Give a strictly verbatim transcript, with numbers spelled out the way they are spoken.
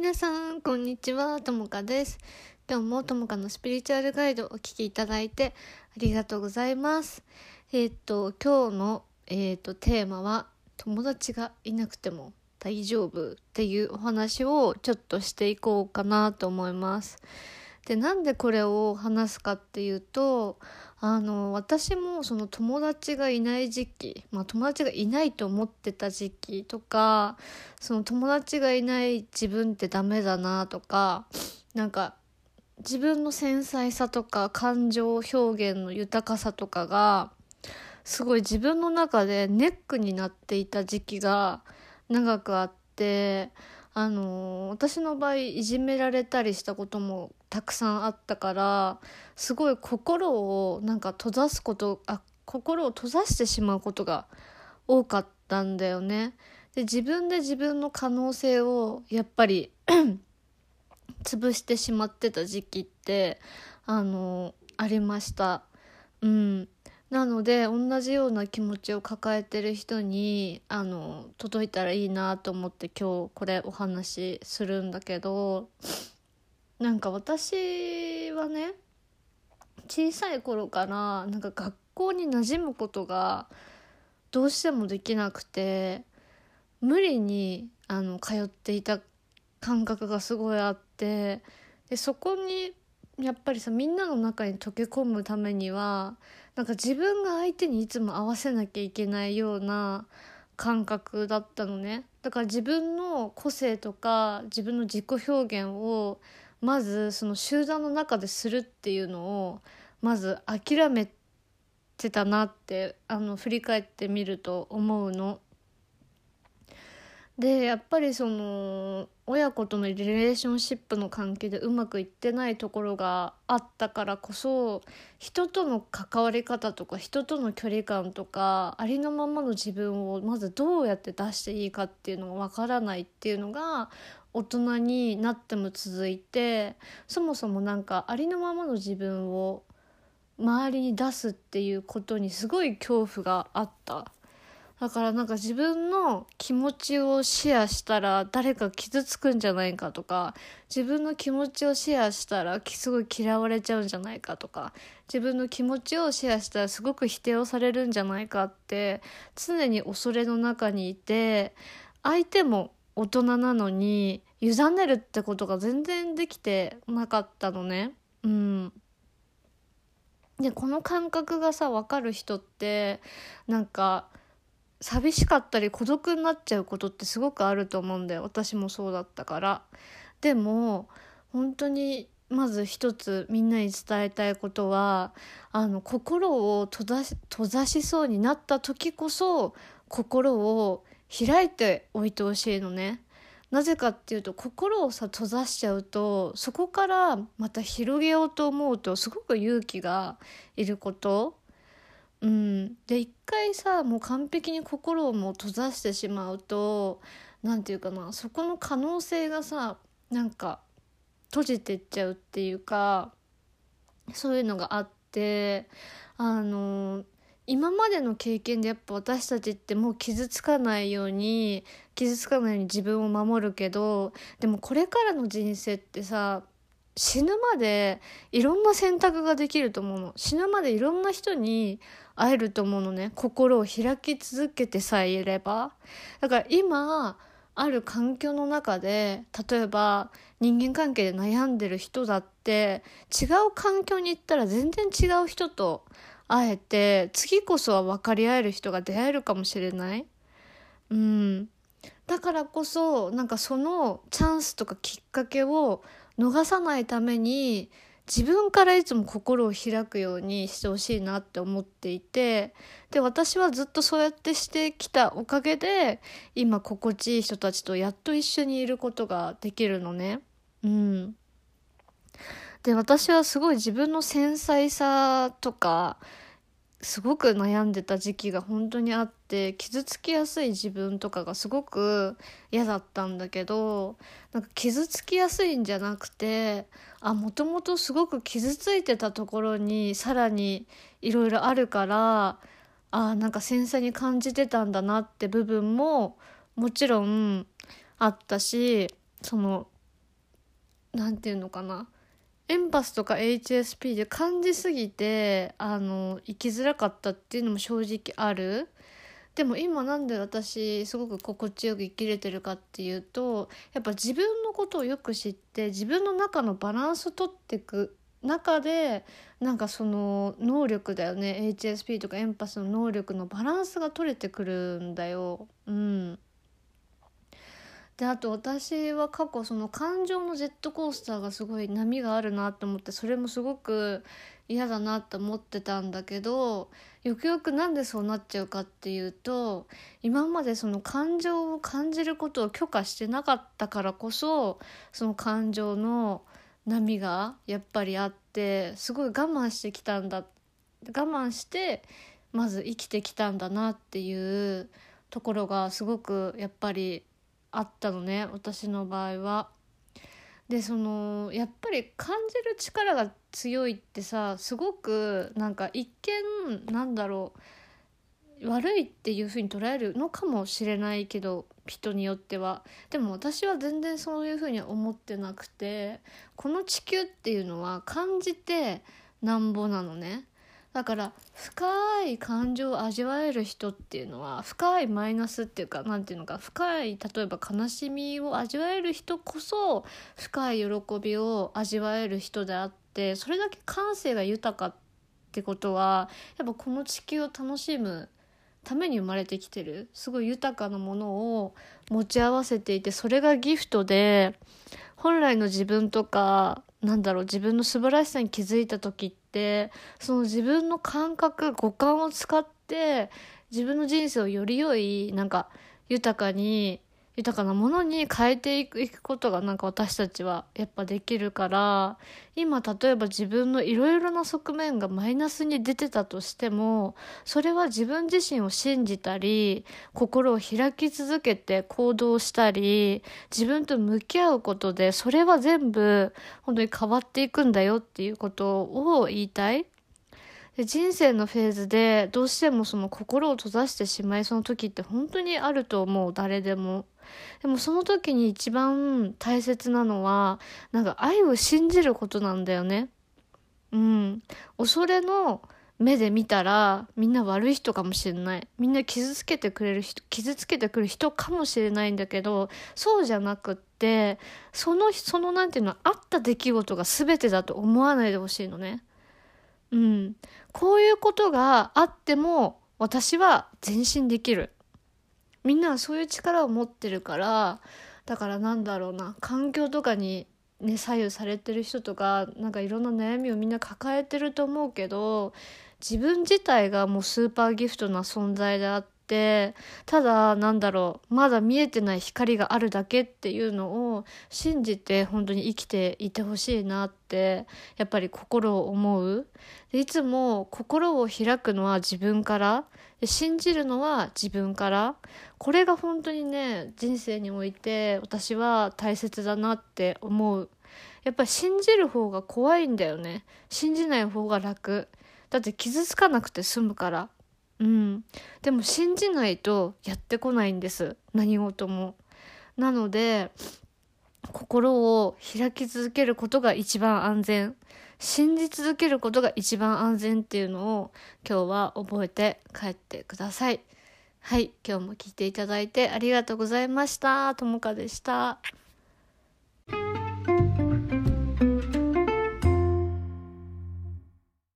皆さんこんにちは、ともかです。今日もともかのスピリチュアルガイドをお聞きいただいてありがとうございます。えー、っと今日の、えー、っとテーマは友達がいなくても大丈夫っていうお話をちょっとしていこうかなと思います。で、なんでこれを話すかっていうと、あの私もその友達がいない時期、まあ、友達がいないと思ってた時期とか、その友達がいない自分ってダメだなとか、なんか自分の繊細さとか感情表現の豊かさとかがすごい自分の中でネックになっていた時期が長くあって、あの私の場合いじめられたりしたこともたくさんあったから、すごい心をなんか閉ざすことあ心を閉ざしてしまうことが多かったんだよね。で、自分で自分の可能性をやっぱり潰してしまってた時期ってあのありました。うん。なので同じような気持ちを抱えてる人にあの届いたらいいなと思って今日これお話しするんだけど、なんか私はね、小さい頃からなんか学校に馴染むことがどうしてもできなくて、無理にあの通っていた感覚がすごいあって、でそこにやっぱりさ、みんなの中に溶け込むためにはなんか自分が相手にいつも合わせなきゃいけないような感覚だったのね。だから自分の個性とか自分の自己表現をまずその集団の中でするっていうのをまず諦めてたなってあの振り返ってみると思うの。で、やっぱりその親子とのリレーションシップの関係でうまくいってないところがあったからこそ、人との関わり方とか人との距離感とかありのままの自分をまずどうやって出していいかっていうのがわからないっていうのが大人になっても続いて、そもそもなんかありのままの自分を周りに出すっていうことにすごい恐怖があった。だからなんか自分の気持ちをシェアしたら誰か傷つくんじゃないかとか、自分の気持ちをシェアしたらすごい嫌われちゃうんじゃないかとか、自分の気持ちをシェアしたらすごく否定をされるんじゃないかって常に恐れの中にいて、相手も大人なのに委ねるってことが全然できてなかったのね。うん。で、この感覚がさ分かる人ってなんか寂しかったり孤独になっちゃうことってすごくあると思うんだよ。私もそうだったから。でも本当にまず一つみんなに伝えたいことは、あの心を閉ざし、閉ざしそうになった時こそ心を開いておいてほしいのね。なぜかっていうと、心をさ閉ざしちゃうとそこからまた広げようと思うとすごく勇気がいること。うん、で一回さもう完璧に心をもう閉ざしてしまうと、なんていうかな、そこの可能性がさなんか閉じてっちゃうっていうか、そういうのがあって、あの今までの経験でやっぱ私たちってもう傷つかないように傷つかないように自分を守るけど、でもこれからの人生ってさ死ぬまでいろんな選択ができると思うの。死ぬまでいろんな人に会えると思うのね。心を開き続けてさえいれば。だから今ある環境の中で、例えば人間関係で悩んでる人だって違う環境に行ったら全然違う人と会えて、次こそは分かり合える人が出会えるかもしれない。うん。だからこそなんかそのチャンスとかきっかけを逃さないために自分からいつも心を開くようにしてほしいなって思っていて、で私はずっとそうやってしてきたおかげで今心地いい人たちとやっと一緒にいることができるのね。うん。で私はすごい自分の繊細さとかすごく悩んでた時期が本当にあって、傷つきやすい自分とかがすごく嫌だったんだけど、なんか傷つきやすいんじゃなくて、あ、もともとすごく傷ついてたところにさらにいろいろあるから、あ、なんか繊細に感じてたんだなって部分ももちろんあったし、そのなんていうのかな、エンパスとか エイチエスピー で感じすぎてあの生きづらかったっていうのも正直ある。でも今なんで私すごく心地よく生きれてるかっていうと、やっぱ自分のことをよく知って自分の中のバランスを取っていく中で、なんかその能力だよね、 エイチエスピー とかエンパスの能力のバランスが取れてくるんだよ。うんで、あと私は過去その感情のジェットコースターがすごい波があるなと思って、それもすごく嫌だなと思ってたんだけど、よくよくなんでそうなっちゃうかっていうと、今までその感情を感じることを許可してなかったからこそ、その感情の波がやっぱりあって、すごい我慢してきたんだ、我慢してまず生きてきたんだなっていうところがすごくやっぱりあったのね、私の場合は。でそのやっぱり感じる力が強いってさ、すごくなんか一見なんだろう悪いっていう風に捉えるのかもしれないけど、人によっては。でも私は全然そういう風には思ってなくて、この地球っていうのは感じてなんぼなのね。だから深い感情を味わえる人っていうのは、深いマイナスっていうか、なんていうのか、深い例えば悲しみを味わえる人こそ深い喜びを味わえる人であって、それだけ感性が豊かってことは、やっぱこの地球を楽しむために生まれてきてる、すごい豊かなものを持ち合わせていて、それがギフトで、本来の自分とかなんだろう自分の素晴らしさに気づいた時って、その自分の感覚五感を使って自分の人生をより良いなんか豊かに豊かなものに変えていく、いくことがなんか私たちはやっぱできるから、今例えば自分のいろいろな側面がマイナスに出てたとしても、それは自分自身を信じたり、心を開き続けて行動したり、自分と向き合うことで、それは全部本当に変わっていくんだよっていうことを言いたい。で人生のフェーズでどうしてもその心を閉ざしてしまいその時って本当にあると思う、誰でも。でもその時に一番大切なのは、なんか愛を信じることなんだよね。うん。恐れの目で見たらみんな悪い人かもしれない。みんな傷つけてくれる人、傷つけてくる人かもしれないんだけど、そうじゃなくって、その、そのなんていうの、あった出来事が全てだと思わないでほしいのね。うん。こういうことがあっても私は前進できる。みんなはそういう力を持ってるから、だからなんだろうな、環境とかにね左右されてる人とか、なんかいろんな悩みをみんな抱えてると思うけど、自分自体がもうスーパーギフトな存在であって、ただなんだろうまだ見えてない光があるだけっていうのを信じて本当に生きていてほしいなってやっぱり心を思う。でいつも心を開くのは自分から、信じるのは自分から、これが本当にね人生において私は大切だなって思う。やっぱり信じる方が怖いんだよね、信じない方が楽だって、傷つかなくて済むから。うんでも信じないとやってこないんです、何事も。なので心を開き続けることが一番安全、信じ続けることが一番安全っていうのを今日は覚えて帰ってください。はい、今日も聞いていただいてありがとうございました。ともかでした。